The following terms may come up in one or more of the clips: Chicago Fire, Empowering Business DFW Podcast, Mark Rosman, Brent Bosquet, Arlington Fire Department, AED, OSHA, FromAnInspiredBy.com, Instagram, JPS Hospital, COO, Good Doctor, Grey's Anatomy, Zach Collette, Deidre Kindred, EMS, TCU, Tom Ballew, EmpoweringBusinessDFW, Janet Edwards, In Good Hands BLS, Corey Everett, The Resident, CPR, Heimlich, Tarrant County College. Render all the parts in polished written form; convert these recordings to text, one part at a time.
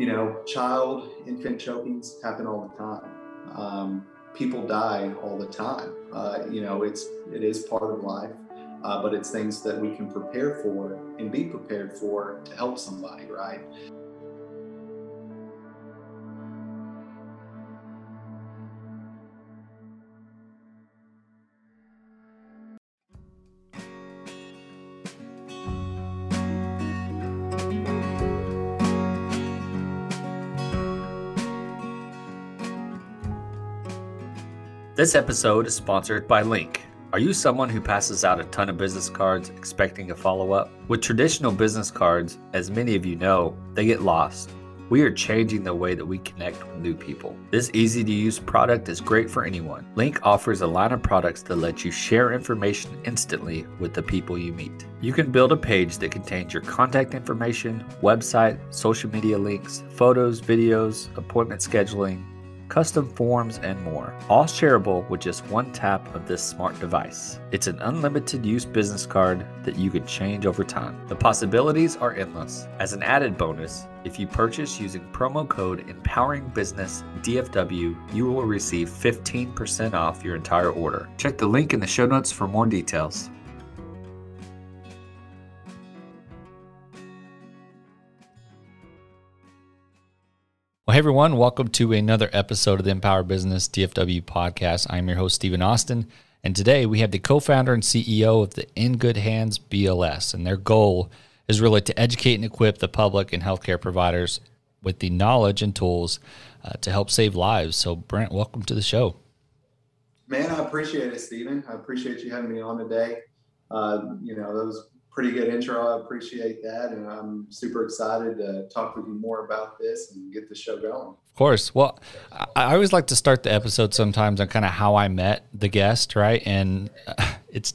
You know, infant chokings happen all the time. People die all the time. You know, it is part of life, but it's things that we can prepare for and be prepared for to help somebody, right? This episode is sponsored by Link. Are you someone who passes out a ton of business cards expecting a follow-up? With traditional business cards, as many of you know, they get lost. We are changing the way that we connect with new people. This easy-to-use product is great for anyone. Link offers a line of products that lets you share information instantly with the people you meet. You can build a page that contains your contact information, website, social media links, photos, videos, appointment scheduling, custom forms, and more, all shareable with just one tap of this smart device. It's an unlimited use business card that you can change over time. The possibilities are endless. As an added bonus, if you purchase using promo code EmpoweringBusinessDFW, you will receive 15% off your entire order. Check the link in the show notes for more details. Well, hey everyone, welcome to another episode of the Empower Business DFW podcast. I'm your host, Stephen Austin, and today we have the co-founder and CEO of the In Good Hands BLS, and their goal is really to educate and equip the public and healthcare providers with the knowledge and tools to help save lives. So, Brent, welcome to the show. Man, I appreciate it, Stephen. I appreciate you having me on today. You know, that was a pretty good intro. I appreciate that, and I'm super excited to talk with you more about this and get the show going. Of course. Well, I always like to start the episode sometimes on kind of how I met the guest, right? And it's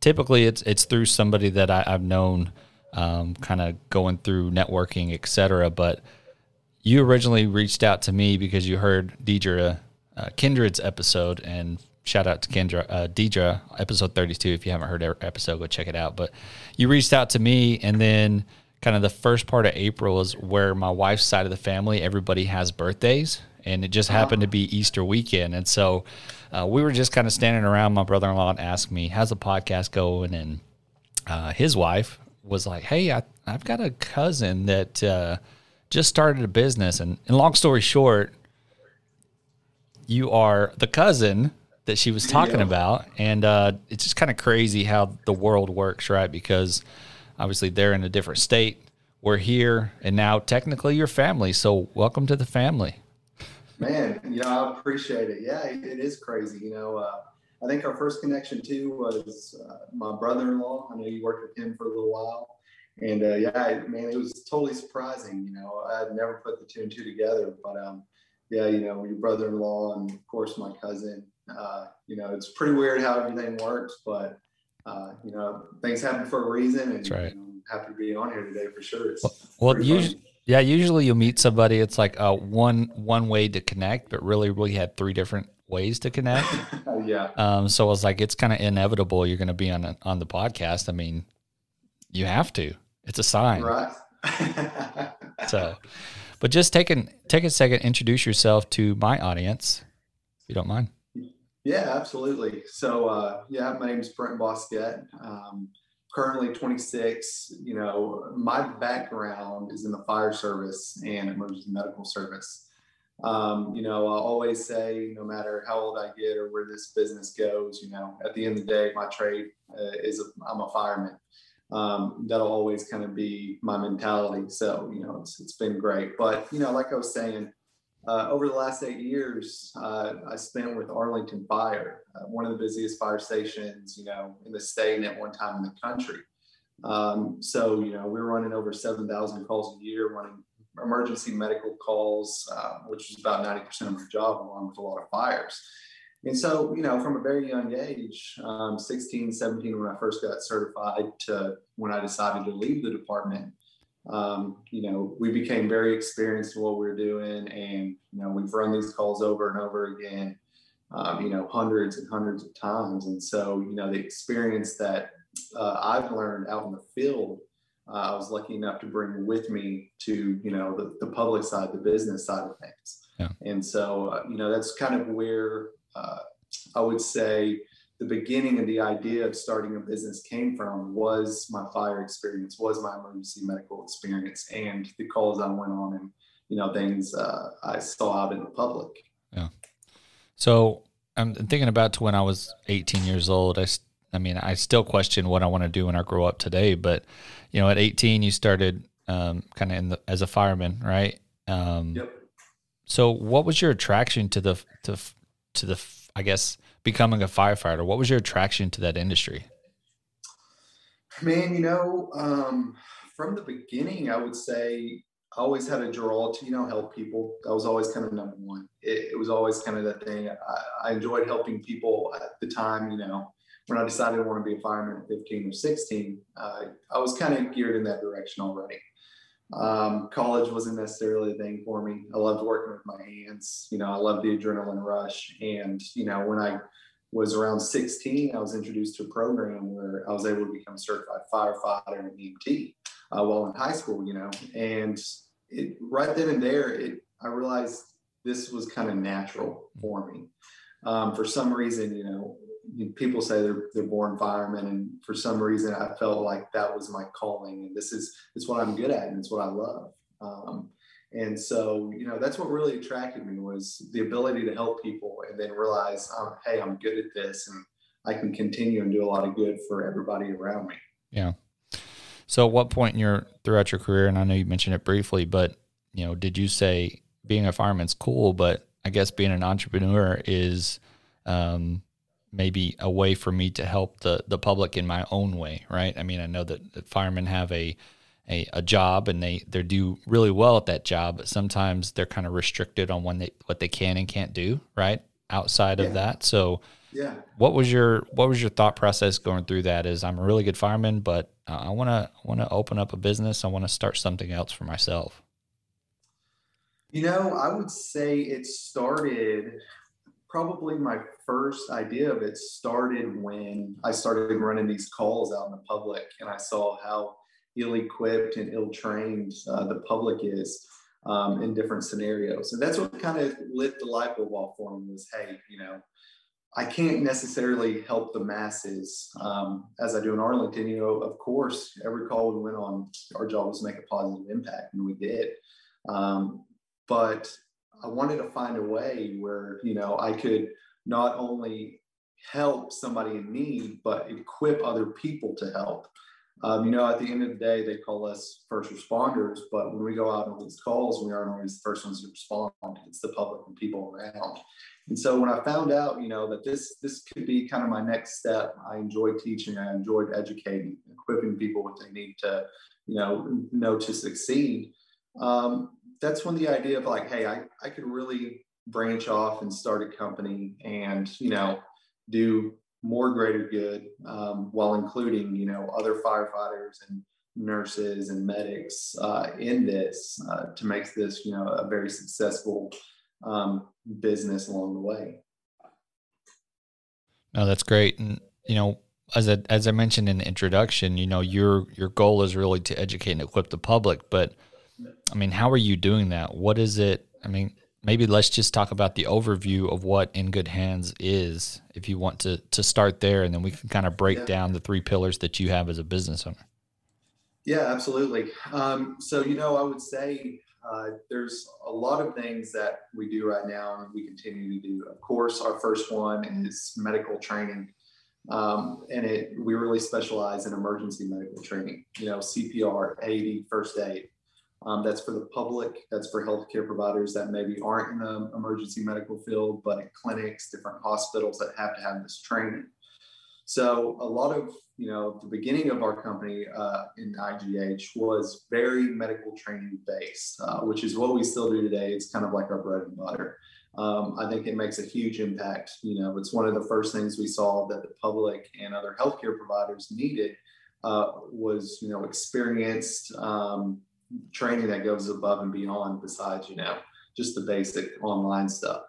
typically it's through somebody that I've known, kind of going through networking, et cetera. But you originally reached out to me because you heard Deidre Kindred's episode, and shout out to Deidre, episode 32. If you haven't heard our episode, go check it out. But you reached out to me, and then kind of the first part of April is where my wife's side of the family, everybody has birthdays, and it just happened to be Easter weekend. And so we were just kind of standing around. My brother-in-law asked me, how's the podcast going? And his wife was like, hey, I've got a cousin that just started a business. And long story short, you are the cousin that she was talking about, and it's just kind of crazy how the world works, right? Because obviously they're in a different state, we're here, and now technically you're family, so welcome to the family. Man, you know, I appreciate it. Yeah, it is crazy. You know, I think our first connection, too, was my brother-in-law. I know you worked with him for a little while, and yeah, man, it was totally surprising. You know, I had never put the two and two together, but yeah, you know, your brother-in-law and, of course, my cousin. You know, it's pretty weird how everything works, but, you know, things happen for a reason, and right. You know, I'm happy to be on here today for sure. Well, usually you'll meet somebody. It's like one way to connect, but really we had three different ways to connect. Yeah. So I was like, it's kind of inevitable. You're going to be on the podcast. I mean, you have to, it's a sign. Right. So, but just take a second, introduce yourself to my audience, if you don't mind. Yeah, absolutely. So, yeah, my name is Brent Bosquet. Currently 26. You know, my background is in the fire service and emergency medical service. You know, I always say, no matter how old I get or where this business goes, you know, at the end of the day, my trade I'm a fireman. That'll always kind of be my mentality. So, you know, it's been great. But, you know, like I was saying, over the last 8 years, I spent with Arlington Fire, one of the busiest fire stations, you know, in the state and at one time in the country. So, you know, we were running over 7,000 calls a year, running emergency medical calls, which was about 90% of my job, along with a lot of fires. And so, you know, from a very young age, 16, 17, when I first got certified to when I decided to leave the department, you know, we became very experienced in what we were doing, and, you know, we've run these calls over and over again, you know, hundreds and hundreds of times. And so, you know, the experience that I've learned out in the field I was lucky enough to bring with me to, you know, the public side, the business side of things. Yeah. And so, you know, that's kind of where I would say the beginning of the idea of starting a business came from, was my fire experience, was my emergency medical experience, and the calls I went on and, you know, things I saw out in the public. Yeah. So I'm thinking about to when I was 18 years old, I mean, I still question what I want to do when I grow up today, but you know, at 18, you started kind of as a fireman, right? Yep. So what was your attraction to the, I guess, becoming a firefighter? What was your attraction to that industry? Man, you know, from the beginning, I would say I always had a draw to, you know, help people. That was always kind of number one. It was always kind of that thing. I enjoyed helping people at the time, you know. When I decided I want to be a fireman at 15 or 16, I was kind of geared in that direction already. College wasn't necessarily a thing for me. I loved working with my hands. You know, I loved the adrenaline rush. And, you know, when I was around 16, I was introduced to a program where I was able to become a certified firefighter and EMT while in high school, you know. And right then and there, I realized this was kind of natural for me. For some reason, you know, people say they're born firemen, and for some reason I felt like that was my calling, and it's what I'm good at, and it's what I love. And so, you know, that's what really attracted me, was the ability to help people, and then realize, hey, I'm good at this, and I can continue and do a lot of good for everybody around me. Yeah. So at what point throughout your career, and I know you mentioned it briefly, but, you know, did you say being a fireman's cool, but I guess being an entrepreneur is, maybe a way for me to help the public in my own way, right? I mean, I know that firemen have a job, and they do really well at that job, but sometimes they're kind of restricted on what they can and can't do, right? Outside of that. So yeah, what was your thought process going through that? Is I'm a really good fireman, but I want to open up a business. I want to start something else for myself. You know, I would say it started. Probably my first idea of it started when I started running these calls out in the public, and I saw how ill-equipped and ill-trained the public is in different scenarios. And that's what kind of lit the light bulb off for me, was, hey, you know, I can't necessarily help the masses as I do in Arlington. You know, of course, every call we went on, our job was to make a positive impact, and we did. But I wanted to find a way where, you know, I could not only help somebody in need, but equip other people to help. You know, at the end of the day, they call us first responders, but when we go out on these calls, we aren't always the first ones to respond. It's the public and people around. And so when I found out, you know, that this could be kind of my next step, I enjoyed teaching, I enjoyed educating, equipping people what they need to, you know to succeed. That's when the idea of like, hey, I could really branch off and start a company and, you know, do more greater good while including, you know, other firefighters and nurses and medics in this to make this, you know, a very successful business along the way. No, that's great. And, you know, as I mentioned in the introduction, you know, your goal is really to educate and equip the public, but I mean, how are you doing that? What is it? I mean, maybe let's just talk about the overview of what In Good Hands is, if you want to start there, and then we can kind of break down the three pillars that you have as a business owner. Yeah, absolutely. So, you know, I would say there's a lot of things that we do right now and we continue to do. Of course, our first one is medical training. And we really specialize in emergency medical training, you know, CPR, AED, first aid. That's for the public, that's for healthcare providers that maybe aren't in the emergency medical field, but at clinics, different hospitals that have to have this training. So a lot of, you know, the beginning of our company in IGH was very medical training based, which is what we still do today. It's kind of like our bread and butter. I think it makes a huge impact. You know, it's one of the first things we saw that the public and other healthcare providers needed was, you know, experienced training that goes above and beyond, besides, you know, just the basic online stuff.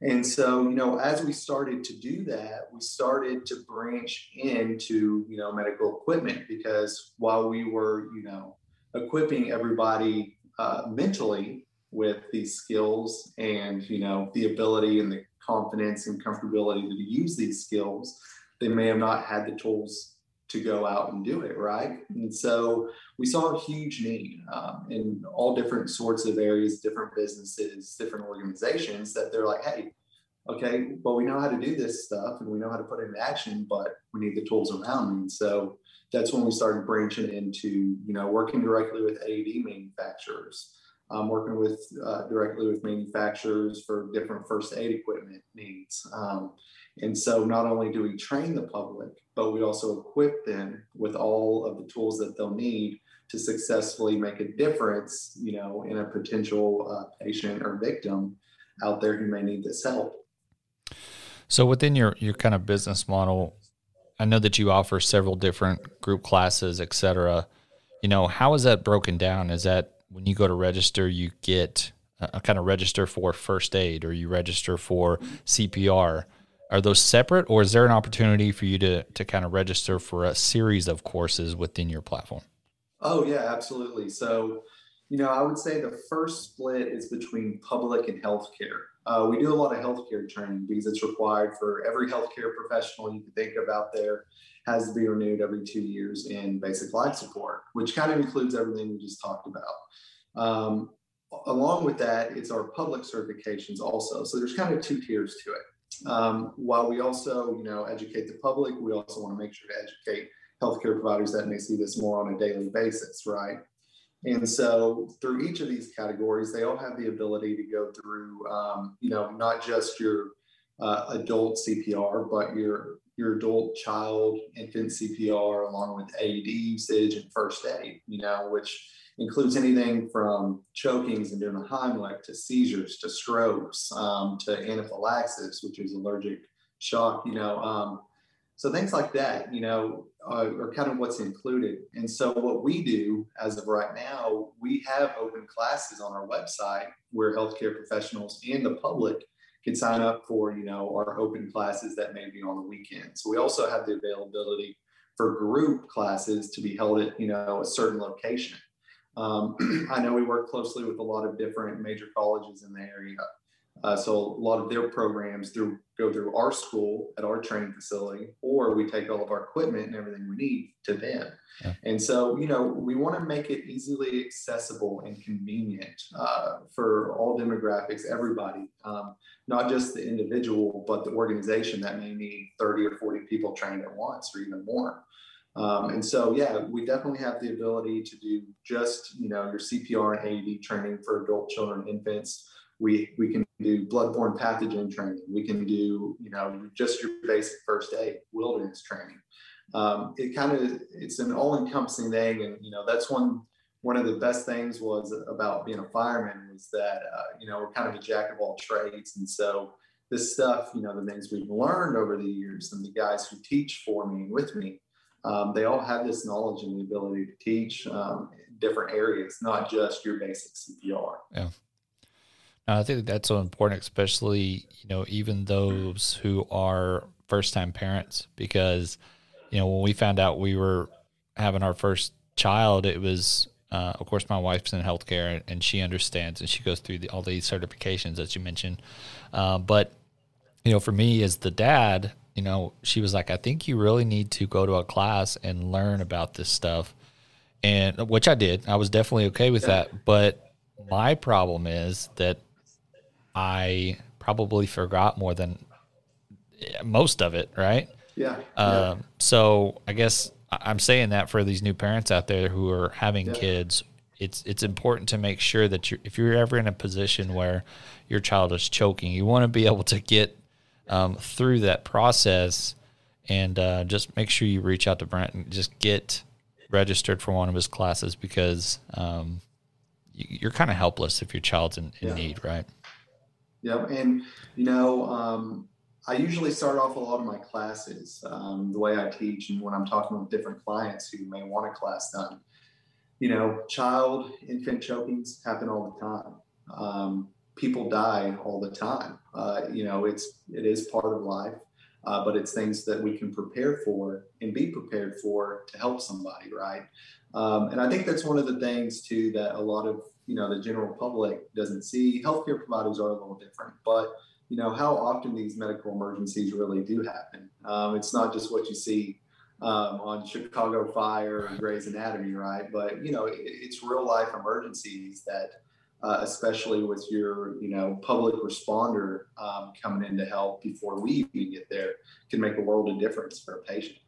And so, you know, as we started to do that, we started to branch into, you know, medical equipment, because while we were, you know, equipping everybody mentally with these skills and, you know, the ability and the confidence and comfortability to use these skills, they may have not had the tools to go out and do it, right? And so we saw a huge need in all different sorts of areas, different businesses, different organizations, that they're like, hey, okay, well, we know how to do this stuff and we know how to put it into action, but we need the tools around. And so that's when we started branching into, you know, working directly with AED manufacturers, working with directly with manufacturers for different first aid equipment needs. And so not only do we train the public, but we also equip them with all of the tools that they'll need to successfully make a difference, you know, in a potential patient or victim out there who may need this help. So within your kind of business model, I know that you offer several different group classes, et cetera. You know, how is that broken down? Is that when you go to register, you get a kind of register for first aid, or you register for CPR? Are those separate, or is there an opportunity for you to kind of register for a series of courses within your platform? Oh, yeah, absolutely. So, you know, I would say the first split is between public and healthcare. We do a lot of healthcare training because it's required for every healthcare professional you can think of out there. Has to be renewed every 2 years in basic life support, which kind of includes everything we just talked about. Along with that, it's our public certifications also. So there's kind of two tiers to it. While we also, you know, educate the public, we also want to make sure to educate healthcare providers that may see this more on a daily basis, right? And so through each of these categories, they all have the ability to go through, you know, not just your adult CPR, but your adult, child, infant CPR, along with AED usage and first aid, you know, which includes anything from chokings and doing a Heimlich to seizures, to strokes, to anaphylaxis, which is allergic shock, you know. So things like that, you know, are kind of what's included. And so what we do as of right now, we have open classes on our website where healthcare professionals and the public can sign up for, you know, our open classes that may be on the weekends. We also have the availability for group classes to be held at, you know, a certain location. I know we work closely with a lot of different major colleges in the area. So a lot of their programs go through our school at our training facility, or we take all of our equipment and everything we need to them. Yeah. And so, you know, we want to make it easily accessible and convenient for all demographics, everybody, not just the individual, but the organization that may need 30 or 40 people trained at once or even more. And so, yeah, we definitely have the ability to do just, you know, your CPR and AED training for adult, children, infants. We can do bloodborne pathogen training. We can do, you know, just your basic first aid, wilderness training. It's an all-encompassing thing. And, you know, that's one of the best things was about being a fireman was that, you know, we're kind of a jack of all trades. And so this stuff, you know, the things we've learned over the years and the guys who teach for me and with me, they all have this knowledge and the ability to teach different areas, not just your basic CPR. Yeah. I think that's so important, especially, you know, even those who are first-time parents, because, you know, when we found out we were having our first child, it was, of course, my wife's in healthcare and she understands and she goes through all these certifications that you mentioned. But, you know, for me as the dad, you know, she was like, I think you really need to go to a class and learn about this stuff. And which I did. I was definitely okay with that. But my problem is that I probably forgot more than most of it, right? Yeah. So I guess I'm saying that for these new parents out there who are having kids, it's important to make sure that if you're ever in a position where your child is choking, you want to be able to get through that process, and just make sure you reach out to Brent and just get registered for one of his classes, because you're kind of helpless if your child's in need, right? Yeah, and, you know, I usually start off a lot of my classes, the way I teach and when I'm talking with different clients who may want a class done. You know, infant chokings happen all the time. people die all the time. It is part of life, but it's things that we can prepare for and be prepared for to help somebody, right? And I think that's one of the things too that a lot of the general public doesn't see. Healthcare providers are a little different, but how often these medical emergencies really do happen. It's not just what you see on Chicago Fire and Grey's Anatomy, right? But it's real life emergencies that, especially with your public responder coming in to help before we even get there, can make a world of difference for a patient.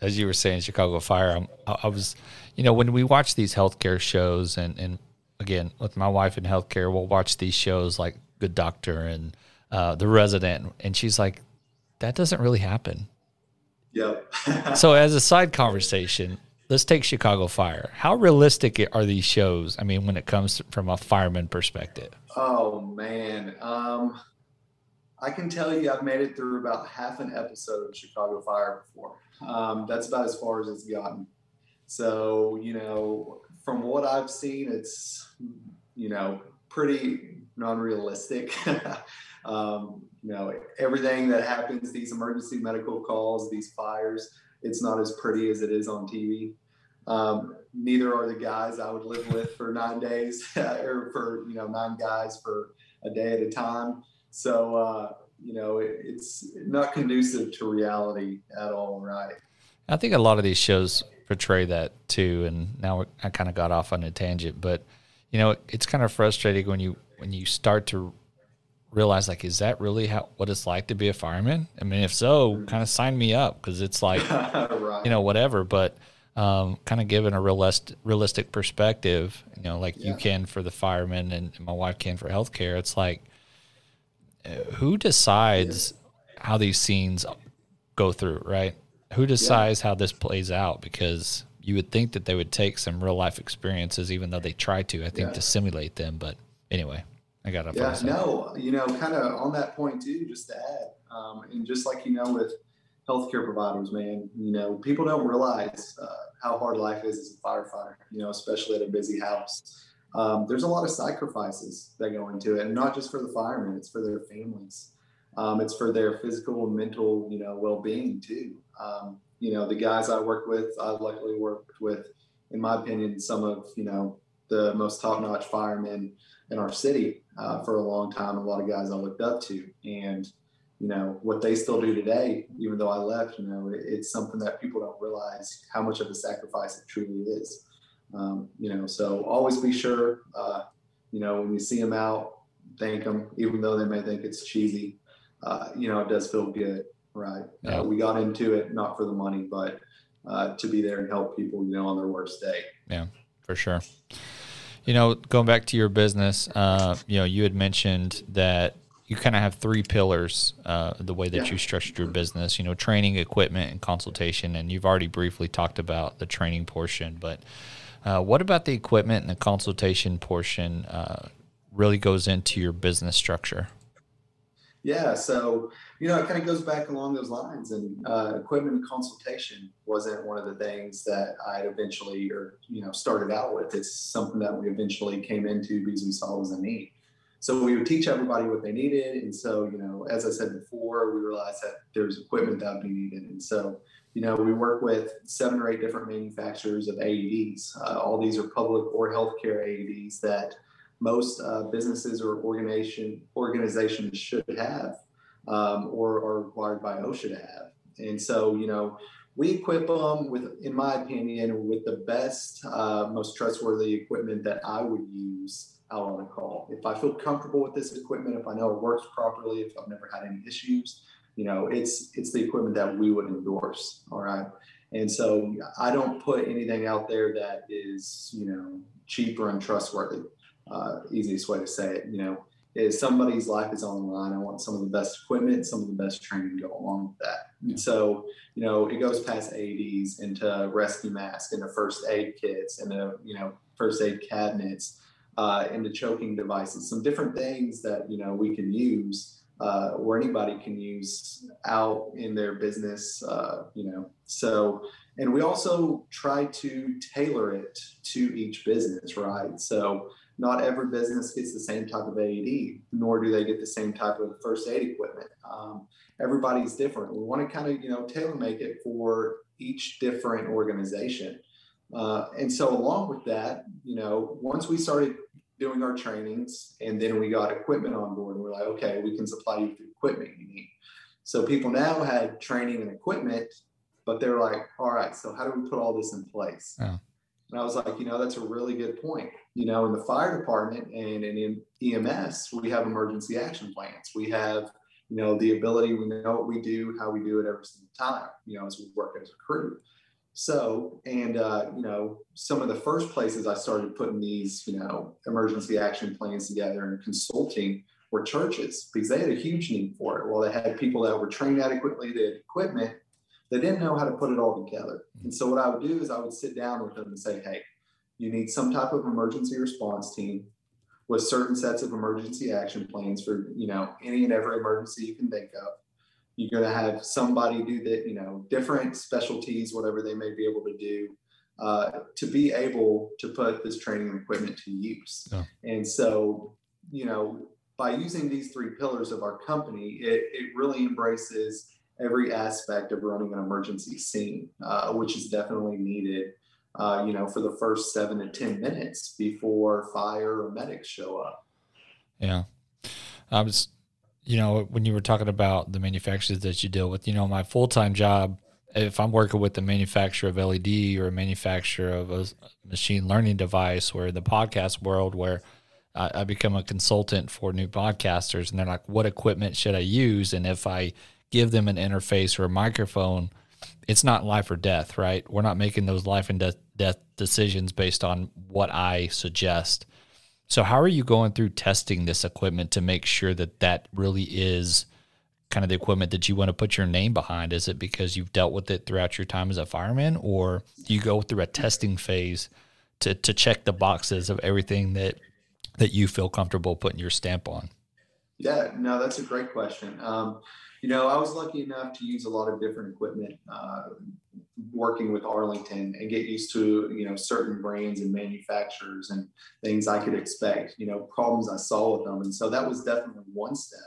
As you were saying, Chicago Fire, I was when we watch these healthcare shows, and again, with my wife in healthcare, we'll watch these shows like Good Doctor and The Resident, and she's like, that doesn't really happen. Yep. So as a side conversation, let's take Chicago Fire. How realistic are these shows? I mean, when it comes from a fireman perspective. Oh, man. I can tell you I've made it through about half an episode of Chicago Fire before. That's about as far as it's gotten. So, from what I've seen, it's, pretty non-realistic. Everything that happens, these emergency medical calls, these fires, it's not as pretty as it is on TV. Neither are the guys I would live with for 9 days or for, 9 guys for a day at a time. So, it's not conducive to reality at all, right? I think a lot of these shows portray that too. And now I kind of got off on a tangent, but it's kind of frustrating when you start to realize, like, is that really what it's like to be a fireman? I mean, if so, kind of sign me up, because it's like, right. Whatever, but kind of given a realistic perspective, yeah. You can for the fireman and my wife can for healthcare. It's like, who decides how these scenes go through, right? Who decides how this plays out? Because you would think that they would take some real life experiences, even though they try to, I think, to simulate them. But anyway, I got to kind of on that point too, just to add, and just like, with healthcare providers, man, people don't realize how hard life is as a firefighter, especially at a busy house. There's a lot of sacrifices that go into it, and not just for the firemen, it's for their families. It's for their physical and mental, well-being too. The guys I work with, I luckily worked with, in my opinion, some of, the most top-notch firemen in our city for a long time, a lot of guys I looked up to. And, what they still do today, even though I left, it's something that people don't realize how much of a sacrifice it truly is. So always be sure, when you see them out, thank them, even though they may think it's cheesy. It does feel good, right? Yeah. We got into it, not for the money, but to be there and help people, on their worst day. Yeah, for sure. Going back to your business, you had mentioned that you kind of have 3 pillars, the way that you structured your business, training, equipment, and consultation. And you've already briefly talked about the training portion, but what about the equipment and the consultation portion really goes into your business structure? Yeah. So, it kind of goes back along those lines, and equipment and consultation wasn't one of the things that I eventually, started out with. It's something that we eventually came into because we saw it was a need. So we would teach everybody what they needed. And so, as I said before, we realized that there's equipment that would be needed. And so, we work with 7 or 8 different manufacturers of AEDs. All these are public or healthcare AEDs that most businesses or organizations should have or are required by OSHA to have. And so, we equip them with, in my opinion, with the best, most trustworthy equipment that I would use out on a call. If I feel comfortable with this equipment, if I know it works properly, if I've never had any issues, it's the equipment that we would endorse. All right. And so I don't put anything out there that is, cheap or untrustworthy. Easiest way to say it, if somebody's life is on the line, I want some of the best equipment, some of the best training to go along with that. And so, it goes past AEDs into rescue masks, into first aid kits, into, first aid cabinets, into choking devices, some different things that, we can use or anybody can use out in their business. So And we also try to tailor it to each business, right? So not every business gets the same type of AED, nor do they get the same type of first aid equipment. Everybody's different. We want to kind of, tailor make it for each different organization. And so along with that, once we started doing our trainings and then we got equipment on board, and we're like, okay, we can supply you with the equipment you need. So people now had training and equipment, but they're like, all right, so how do we put all this in place? Oh. And I was like, that's a really good point. In the fire department and in EMS, we have emergency action plans. We have, the ability, we know what we do, how we do it every single time, as we work as a crew. So, and, some of the first places I started putting these, emergency action plans together and consulting were churches, because they had a huge need for it. Well, they had people that were trained adequately, they had equipment, they didn't know how to put it all together. And so what I would do is I would sit down with them and say, hey, you need some type of emergency response team with certain sets of emergency action plans for, any and every emergency you can think of. You're going to have somebody do that, different specialties, whatever they may be able to do, to be able to put this training and equipment to use. Yeah. And so, by using these three pillars of our company, it really embraces every aspect of running an emergency scene, which is definitely needed, for the first 7 to 10 minutes before fire or medics show up. Yeah. I was, when you were talking about the manufacturers that you deal with, my full-time job, if I'm working with the manufacturer of LED or a manufacturer of a machine learning device, or the podcast world where I become a consultant for new podcasters, and they're like, what equipment should I use? And if I give them an interface or a microphone, it's not life or death, right? We're not making those life and death decisions based on what I suggest. So how are you going through testing this equipment to make sure that really is kind of the equipment that you want to put your name behind? Is it because you've dealt with it throughout your time as a fireman, or do you go through a testing phase to check the boxes of everything that you feel comfortable putting your stamp on? Yeah, no, that's a great question. I was lucky enough to use a lot of different equipment working with Arlington and get used to, certain brands and manufacturers and things I could expect, problems I saw with them. And so that was definitely one step.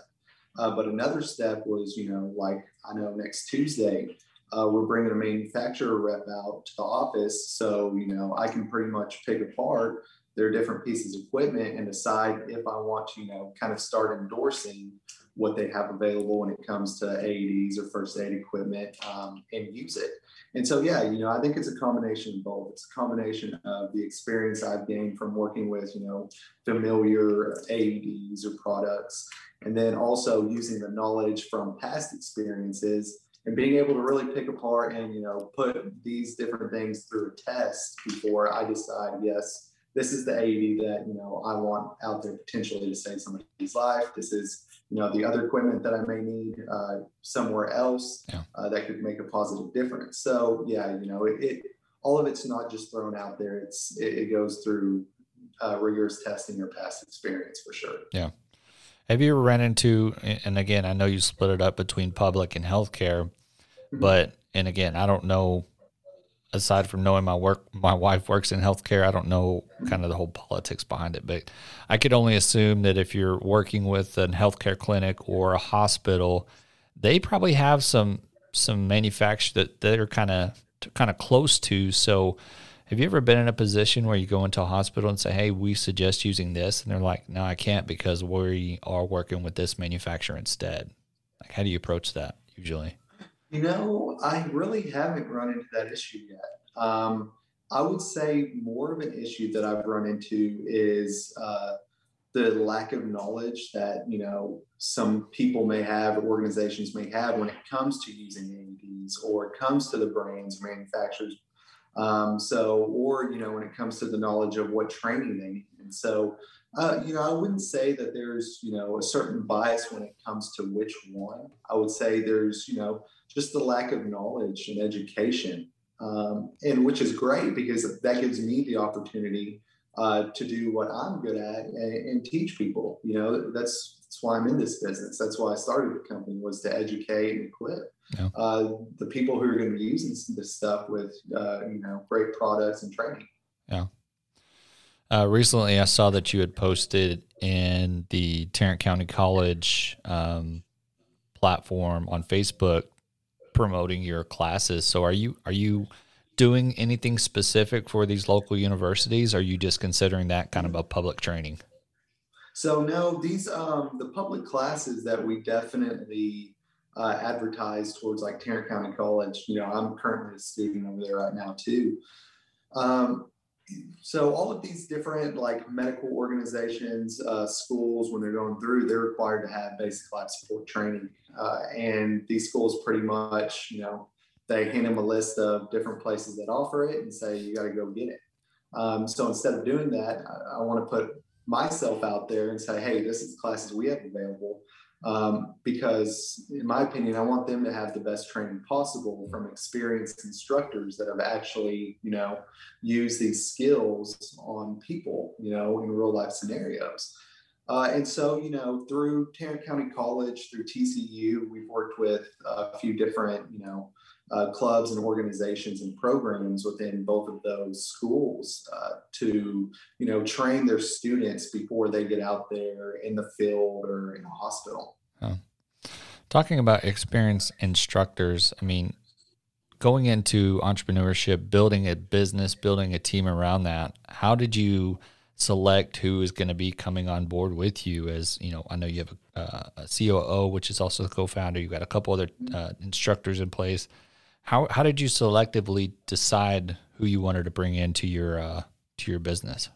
But another step was, I know next Tuesday, we're bringing a manufacturer rep out to the office. So, I can pretty much pick apart their different pieces of equipment and decide if I want to, kind of start endorsing what they have available when it comes to AEDs or first aid equipment, and use it. And so, yeah, I think it's a combination of both. It's a combination of the experience I've gained from working with, familiar AEDs or products, and then also using the knowledge from past experiences and being able to really pick apart and, put these different things through a test before I decide, yes, this is the AED that, I want out there potentially to save somebody's life. This is, the other equipment that I may need somewhere else, that could make a positive difference. So yeah, it all of it's not just thrown out there. It goes through rigorous testing or past experience for sure. Yeah. Have you ever ran into, and again, I know you split it up between public and healthcare, but, and again, I don't know, aside from knowing my wife works in healthcare, I don't know kind of the whole politics behind it, but I could only assume that if you're working with a healthcare clinic or a hospital, they probably have some manufacturers that are kind of close to. So have you ever been in a position where you go into a hospital and say, hey, we suggest using this? And they're like, no, I can't because we are working with this manufacturer instead. Like, how do you approach that usually? I really haven't run into that issue yet. I would say more of an issue that I've run into is the lack of knowledge that, some people may have, organizations may have when it comes to using AEDs or it comes to the brands, manufacturers. When it comes to the knowledge of what training they need. And so, I wouldn't say that there's, a certain bias when it comes to which one. I would say there's, just the lack of knowledge and education, and which is great because that gives me the opportunity to do what I'm good at and teach people. That's why I'm in this business. That's why I started the company, was to educate and equip. Yeah. The people who are going to be using this stuff with, great products and training. Yeah. Recently I saw that you had posted in the Tarrant County College platform on Facebook promoting your classes. So are you doing anything specific for these local universities? Or are you just considering that kind of a public training? So no, these, the public classes that we definitely advertise towards, like Tarrant County College, I'm currently a student over there right now too. So all of these different like medical organizations, schools, when they're going through, they're required to have basic life support training. And these schools pretty much, they hand them a list of different places that offer it and say, you got to go get it. So instead of doing that, I want to put myself out there and say, hey, this is the classes we have available. Because in my opinion, I want them to have the best training possible from experienced instructors that have actually, used these skills on people, in real life scenarios. And so, through Tarrant County College, through TCU, we've worked with a few different, clubs and organizations and programs within both of those schools to, train their students before they get out there in the field or in a hospital. Oh. Talking about experienced instructors, I mean, going into entrepreneurship, building a business, building a team around that, how did you select who is going to be coming on board with you? As, I know you have a COO, which is also the co-founder. You've got a couple other instructors in place. How did you selectively decide who you wanted to bring into your business?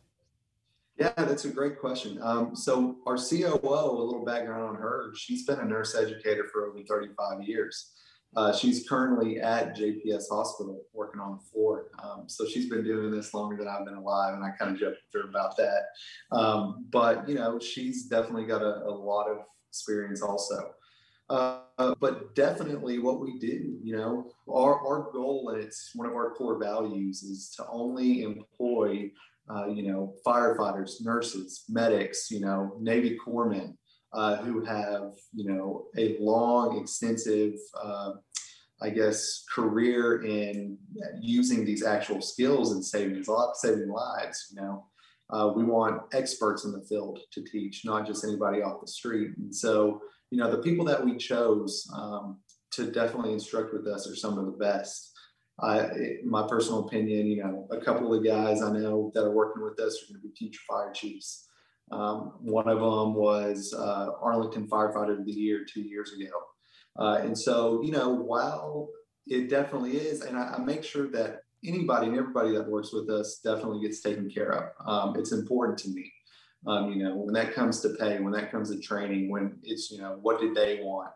Yeah, that's a great question. So our COO, a little background on her, she's been a nurse educator for over 35 years. She's currently at JPS Hospital working on the floor. So she's been doing this longer than I've been alive, and I kind of joked with her about that. But, she's definitely got a lot of experience also. But definitely what we do, our goal, and it's one of our core values, is to only employ, firefighters, nurses, medics, Navy corpsmen, who have, a long, extensive, career in using these actual skills and saving lives. We want experts in the field to teach, not just anybody off the street. And so, the people that we chose to definitely instruct with us are some of the best. In my personal opinion, a couple of guys I know that are working with us are going to be future fire chiefs. One of them was Arlington Firefighter of the Year 2 years ago. And so, while it definitely is, and I make sure that anybody and everybody that works with us definitely gets taken care of. It's important to me. When that comes to pay, when that comes to training, when it's, what did they want?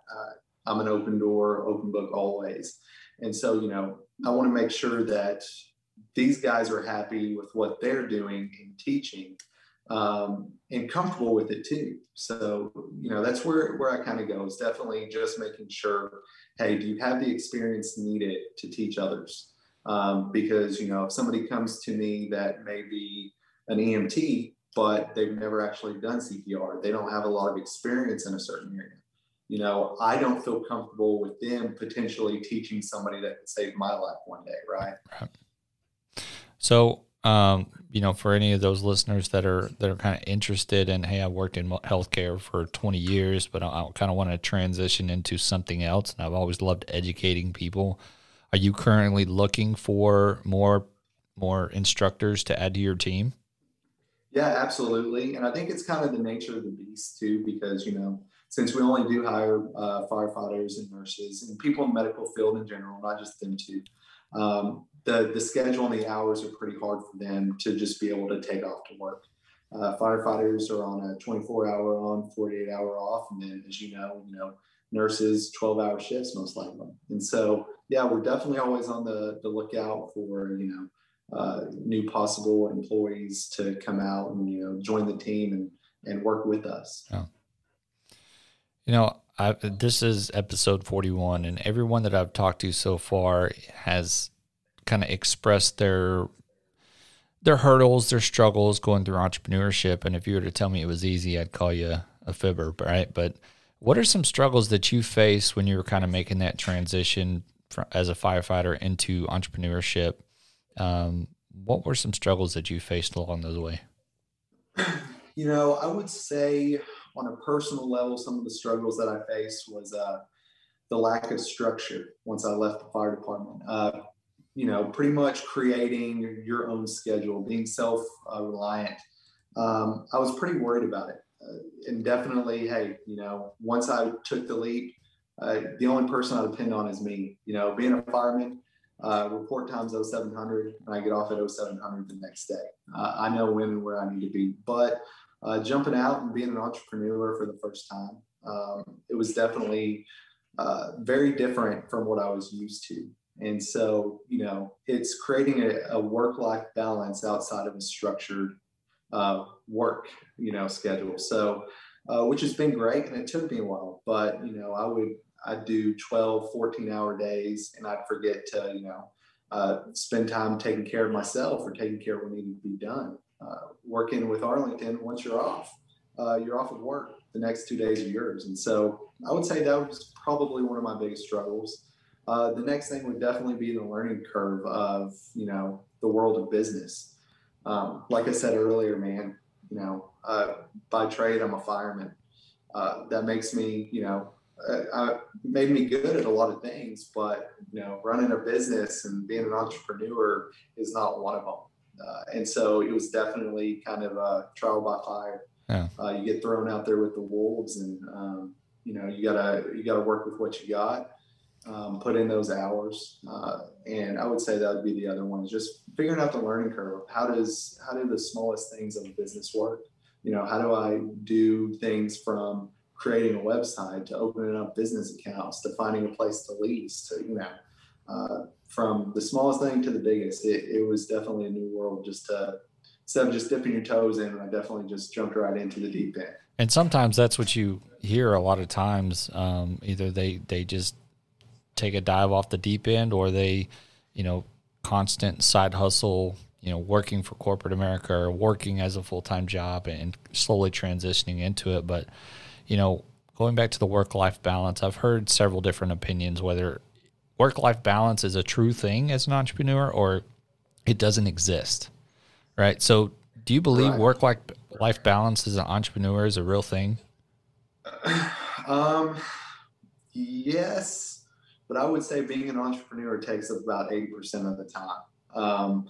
I'm an open door, open book always. And so, I want to make sure that these guys are happy with what they're doing and teaching, and comfortable with it too. So, that's where I kind of go, is definitely just making sure, hey, do you have the experience needed to teach others? Because, if somebody comes to me that may be an EMT, but they've never actually done CPR. They don't have a lot of experience in a certain area. I don't feel comfortable with them potentially teaching somebody that could save my life one day, right? So, for any of those listeners that are kind of interested in, hey, I worked in healthcare for 20 years, but I kind of want to transition into something else. And I've always loved educating people. Are you currently looking for more instructors to add to your team? Yeah, absolutely. And I think it's kind of the nature of the beast too, because, since we only do hire firefighters and nurses and people in the medical field in general, not just them too, the schedule and the hours are pretty hard for them to just be able to take off to work. Firefighters are on a 24-hour on, 48-hour off. And then, as nurses, 12-hour shifts, most likely. And so, yeah, we're definitely always on the lookout for, new possible employees to come out and join the team and work with us. Oh. This is episode 41, and everyone that I've talked to so far has kind of expressed their hurdles, their struggles going through entrepreneurship. And if you were to tell me it was easy, I'd call you a fibber, right? But What are some struggles that you faced when you were kind of making that transition as a firefighter into entrepreneurship? What were some struggles that you faced along the way? You know, I would say on a personal level, some of the struggles that I faced was the lack of structure once I left the fire department. You know, pretty much creating your own schedule, being self-reliant. I was pretty worried about it. And definitely, hey, you know, once I took the leap, the only person I depend on is me. You know, being a fireman, report time's 0700, and I get off at 0700 the next day. I know when and where I need to be. But jumping out and being an entrepreneur for the first time, it was definitely very different from what I was used to. And so, you know, it's creating a work-life balance outside of a structured work, you know, schedule. So, which has been great, and it took me a while, but, you know, I'd do 12, 14-hour days, and I'd forget to, you know, spend time taking care of myself or taking care of what needed to be done. Working with Arlington, once you're off of work. The next 2 days are yours. And so I would say that was probably one of my biggest struggles. The next thing would definitely be the learning curve of, you know, the world of business. Like I said earlier, man, you know, by trade, I'm a fireman. That makes me, you know, made me good at a lot of things, but, you know, running a business and being an entrepreneur is not one of them. And so it was definitely kind of a trial by fire. Yeah. You get thrown out there with the wolves and, you know, you gotta work with what you got. Put in those hours. And I would say that would be the other one, is just figuring out the learning curve. How do the smallest things of a business work? You know, how do I do things from creating a website to opening up business accounts to finding a place to lease to, you know, from the smallest thing to the biggest. It was definitely a new world instead of just dipping your toes in. I definitely just jumped right into the deep end. And sometimes that's what you hear a lot of times. Either they just take a dive off the deep end, or they, you know, constant side hustle, you know, working for corporate America or working as a full-time job and slowly transitioning into it. But, you know, going back to the work-life balance, I've heard several different opinions, whether work-life balance is a true thing as an entrepreneur or it doesn't exist, right? So do you believe work-life balance as an entrepreneur is a real thing? Yes. But I would say being an entrepreneur takes about 80% of the time.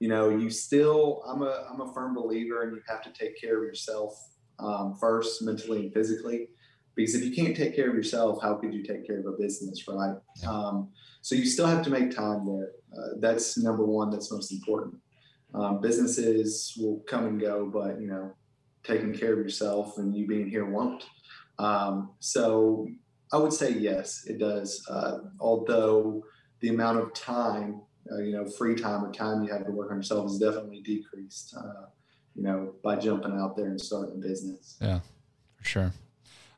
You know, I'm a firm believer, and you have to take care of yourself first, mentally and physically, because if you can't take care of yourself, how could you take care of a business, right? Yeah. So you still have to make time there. That's number one. That's most important. Businesses will come and go, but, you know, taking care of yourself and you being here won't. So I would say yes, it does. Although the amount of time, you know, free time or time you have to work on yourself is definitely decreased, you know, by jumping out there and starting a business. Yeah, for sure.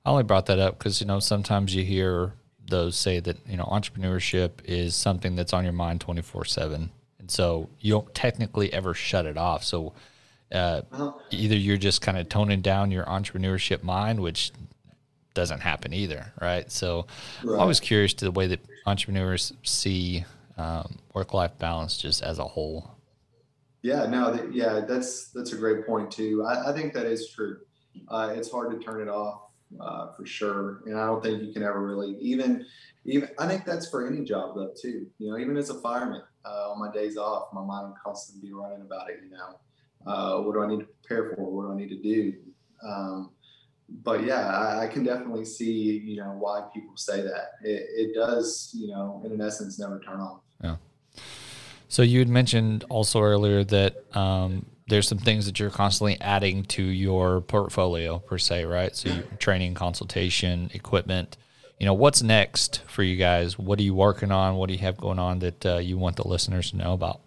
I only brought that up because, you know, sometimes you hear those say that, you know, entrepreneurship is something that's on your mind 24/7. And so you don't technically ever shut it off. So either you're just kind of toning down your entrepreneurship mind, which doesn't happen either, right? So right. I'm always curious to the way that entrepreneurs see work-life balance just as a whole. Yeah, no, that's a great point too. I think that is true. It's hard to turn it off for sure, and I don't think you can ever really even. I think that's for any job though too. You know, even as a fireman, on my days off, my mind will constantly be running about it. You know, what do I need to prepare for? What do I need to do? But yeah, I can definitely see, you know, why people say that. It does, you know, in essence, never turn off. Yeah. So you had mentioned also earlier that there's some things that you're constantly adding to your portfolio per se, right? So you training, consultation, equipment. You know, what's next for you guys? What are you working on? What do you have going on that you want the listeners to know about?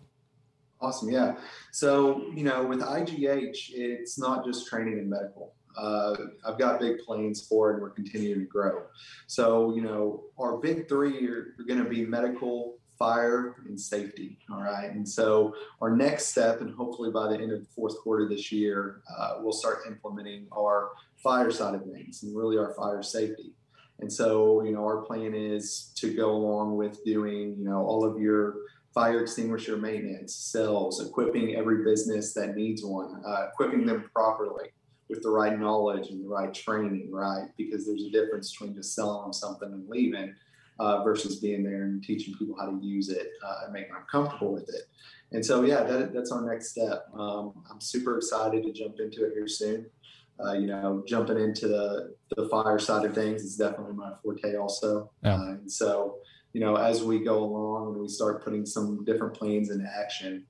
Awesome. Yeah. So, you know, with IGH, it's not just training and medical. I've got big plans for it, and we're continuing to grow. So, you know, our big three are going to be medical, fire and safety. All right. And so our next step, and hopefully by the end of the fourth quarter this year, we'll start implementing our fire side of things and really our fire safety. And so, you know, our plan is to go along with doing, you know, all of your fire extinguisher maintenance, cells, equipping every business that needs one, equipping them properly with the right knowledge and the right training, right? Because there's a difference between just selling them something and leaving versus being there and teaching people how to use it and making them comfortable with it. And so, yeah, that's our next step. I'm super excited to jump into it here soon. You know, jumping into the fire side of things is definitely my forte also. Yeah. And so, you know, as we go along and we start putting some different plans into action,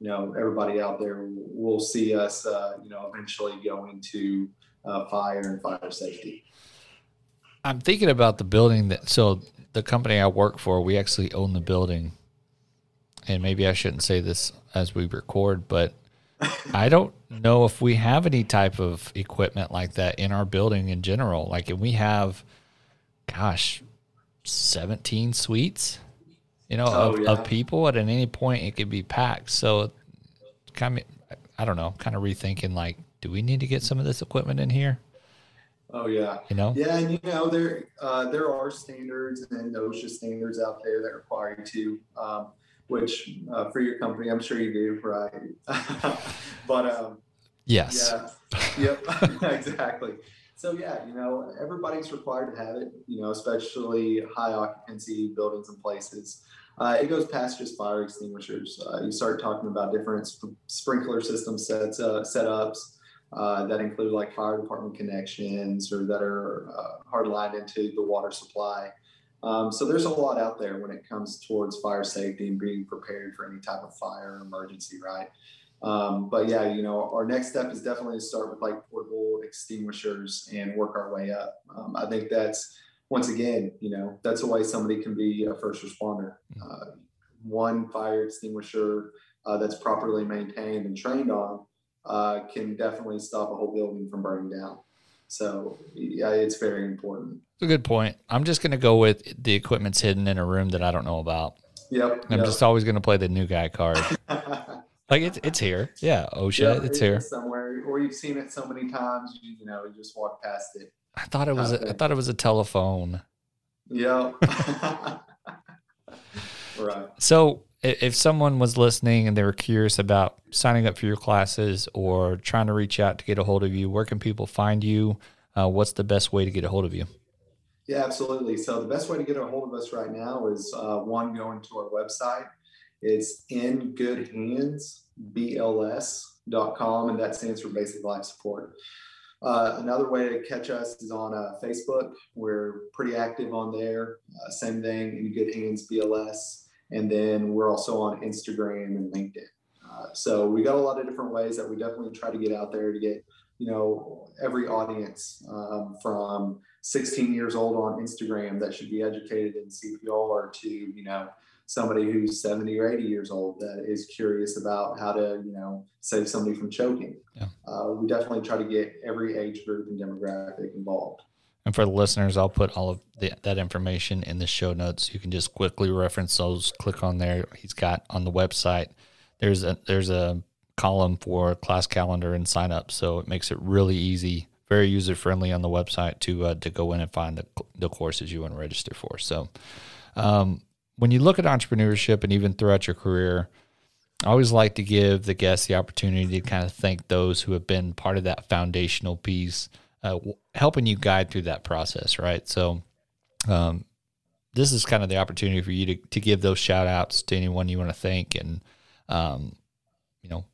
you know, everybody out there will see us, you know, eventually go into fire and fire safety. I'm thinking about the building that, so the company I work for, we actually own the building. And maybe I shouldn't say this as we record, but I don't know if we have any type of equipment like that in our building in general. Like, and we have, gosh, 17 suites, you know, of people at any point it could be packed. So kind of rethinking, like, do we need to get some of this equipment in here? Oh yeah. You know? Yeah. And you know, there are standards and OSHA standards out there that require you to, which for your company, I'm sure you do, right? But yes. Yeah, yep, exactly. So yeah, you know, everybody's required to have it, you know, especially high occupancy buildings and places. It goes past just fire extinguishers. You start talking about different sprinkler system setups that include like fire department connections or that are hard lined into the water supply. So there's a lot out there when it comes towards fire safety and being prepared for any type of fire emergency, right? But yeah, you know, our next step is definitely to start with like portable extinguishers and work our way up. I think that's, once again, you know, that's a way somebody can be a first responder. One fire extinguisher that's properly maintained and trained on can definitely stop a whole building from burning down. So yeah, it's very important. It's a good point. I'm just going to go with the equipment's hidden in a room that I don't know about. Yep. I'm just always going to play the new guy card. Like it's here. Yeah. OSHA, it's here somewhere, or you've seen it so many times, you know, you just walk past it. I thought it was a telephone. Yeah. Right. So if someone was listening and they were curious about signing up for your classes or trying to reach out to get a hold of you, where can people find you? What's the best way to get a hold of you? Yeah, absolutely. So the best way to get a hold of us right now is one, going to our website. It's ingoodhandsbls.com, and that stands for Basic Life Support. Another way to catch us is on Facebook. We're pretty active on there. Same thing, In Good Hands BLS. And then we're also on Instagram and LinkedIn. So we got a lot of different ways that we definitely try to get out there to get, you know, every audience from 16 years old on Instagram that should be educated in CPR to, you know, somebody who's 70 or 80 years old that is curious about how to, you know, save somebody from choking. Yeah. We definitely try to get every age group and demographic involved. And for the listeners, I'll put all of that information in the show notes. You can just quickly reference those, click on there. He's got on the website, there's a column for class calendar and sign up. So it makes it really easy, very user-friendly on the website to go in and find the courses you want to register for. So when you look at entrepreneurship and even throughout your career, I always like to give the guests the opportunity to kind of thank those who have been part of that foundational piece, helping you guide through that process, right? So this is kind of the opportunity for you to give those shout outs to anyone you want to thank and, you know,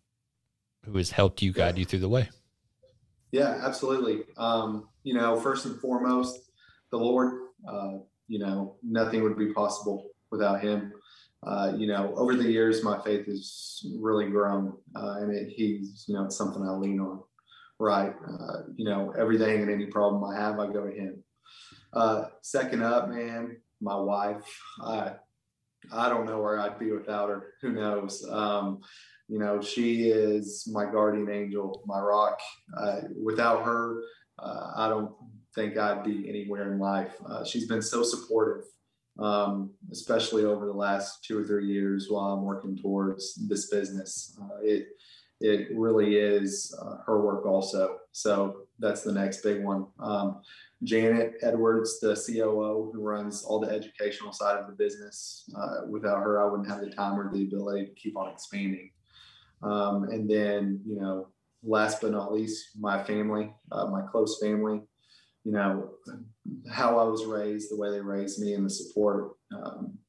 who has helped you guide you through the way. Yeah, absolutely. You know, first and foremost, the Lord, you know, nothing would be possible without him. You know, over the years, my faith has really grown and he's, you know, it's something I lean on. Right. You know, everything and any problem I have, I go to him. Second up, man, my wife, I don't know where I'd be without her. Who knows? You know, she is my guardian angel, my rock. Without her, I don't think I'd be anywhere in life. She's been so supportive especially over the last 2 or 3 years while I'm working towards this business. It really is her work also. So that's the next big one. Janet Edwards, the COO, who runs all the educational side of the business. Without her, I wouldn't have the time or the ability to keep on expanding. And then, you know, last but not least, my family, my close family, you know, how I was raised, the way they raised me, and the support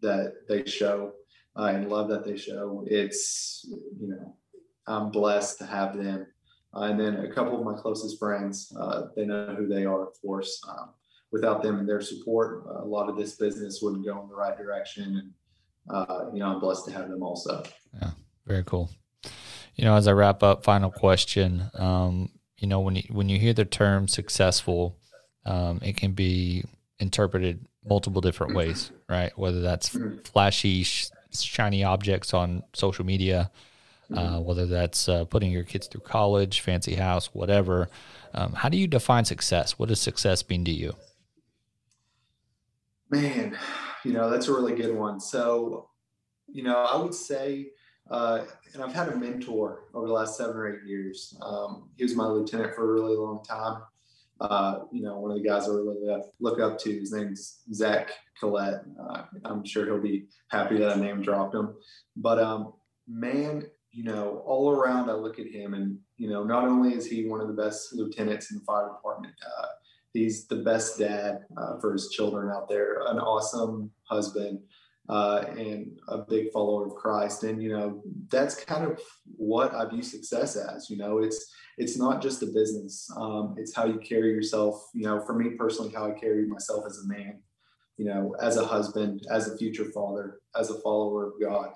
that they show and love that they show. It's, you know, I'm blessed to have them. And then a couple of my closest friends, they know who they are, of course. Without them and their support, a lot of this business wouldn't go in the right direction. And, you know, I'm blessed to have them also. Yeah, very cool. You know, as I wrap up, final question, you know, when you hear the term successful, it can be interpreted multiple different ways, right? Whether that's flashy, shiny objects on social media, whether that's putting your kids through college, fancy house, whatever. How do you define success? What does success mean to you? Man, you know, that's a really good one. So, you know, I would say, and I've had a mentor over the last 7 or 8 years. He was my lieutenant for a really long time. You know, one of the guys I really look up to, his name's Zach Collette. I'm sure he'll be happy that I name dropped him. But, man, you know, all around I look at him and, you know, not only is he one of the best lieutenants in the fire department, he's the best dad for his children out there, an awesome husband, and a big follower of Christ. And, you know, that's kind of what I view success as. You know, it's not just a business. It's how you carry yourself. You know, for me personally, how I carry myself as a man, you know, as a husband, as a future father, as a follower of God.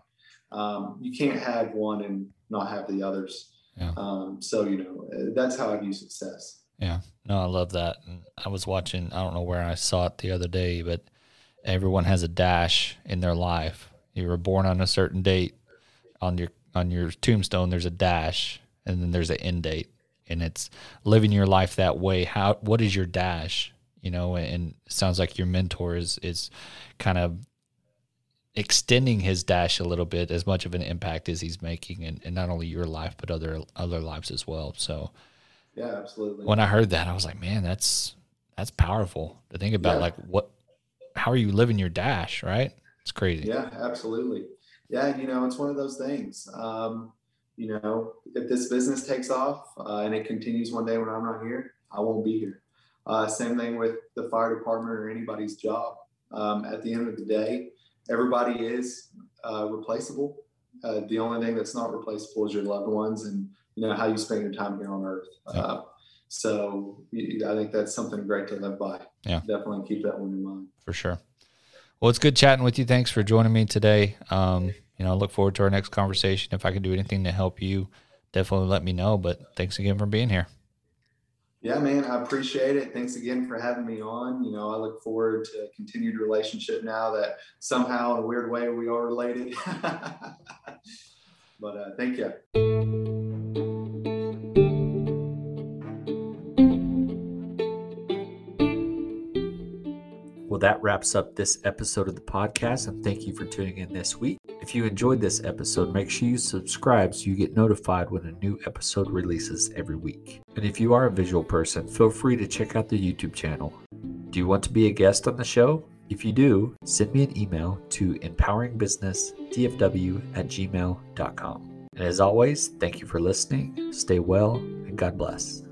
You can't have one and not have the others. Yeah. So, you know, that's how I view success. Yeah. No, I love that. And I was watching, I don't know where I saw it the other day, but everyone has a dash in their life. You were born on a certain date. On your tombstone, there's a dash, and then there's an end date, and it's living your life that way. What is your dash? You know, and it sounds like your mentor is kind of extending his dash a little bit, as much of an impact as he's making and not only your life, but other lives as well. So yeah, absolutely. When I heard that, I was like, man, that's powerful to think about. Yeah. Like how are you living your dash? Right. It's crazy. Yeah, absolutely. Yeah. You know, it's one of those things, you know, if this business takes off and it continues one day when I'm not here, I won't be here. Same thing with the fire department or anybody's job. At the end of the day, everybody is replaceable. The only thing that's not replaceable is your loved ones and, you know, how you spend your time here on earth. So I think that's something great to live by. Yeah. Definitely keep that one in mind. For sure. Well, it's good chatting with you. Thanks for joining me today. You know, I look forward to our next conversation. If I can do anything to help you, definitely let me know. But thanks again for being here. Yeah, man, I appreciate it. Thanks again for having me on. You know, I look forward to a continued relationship now that somehow in a weird way we are related. But thank you. Well, that wraps up this episode of the podcast, and thank you for tuning in this week. If you enjoyed this episode, make sure you subscribe so you get notified when a new episode releases every week. And if you are a visual person, feel free to check out the YouTube channel. Do you want to be a guest on the show? If you do, send me an email to empoweringbusinessdfw@gmail.com. And as always, thank you for listening. Stay well, and God bless.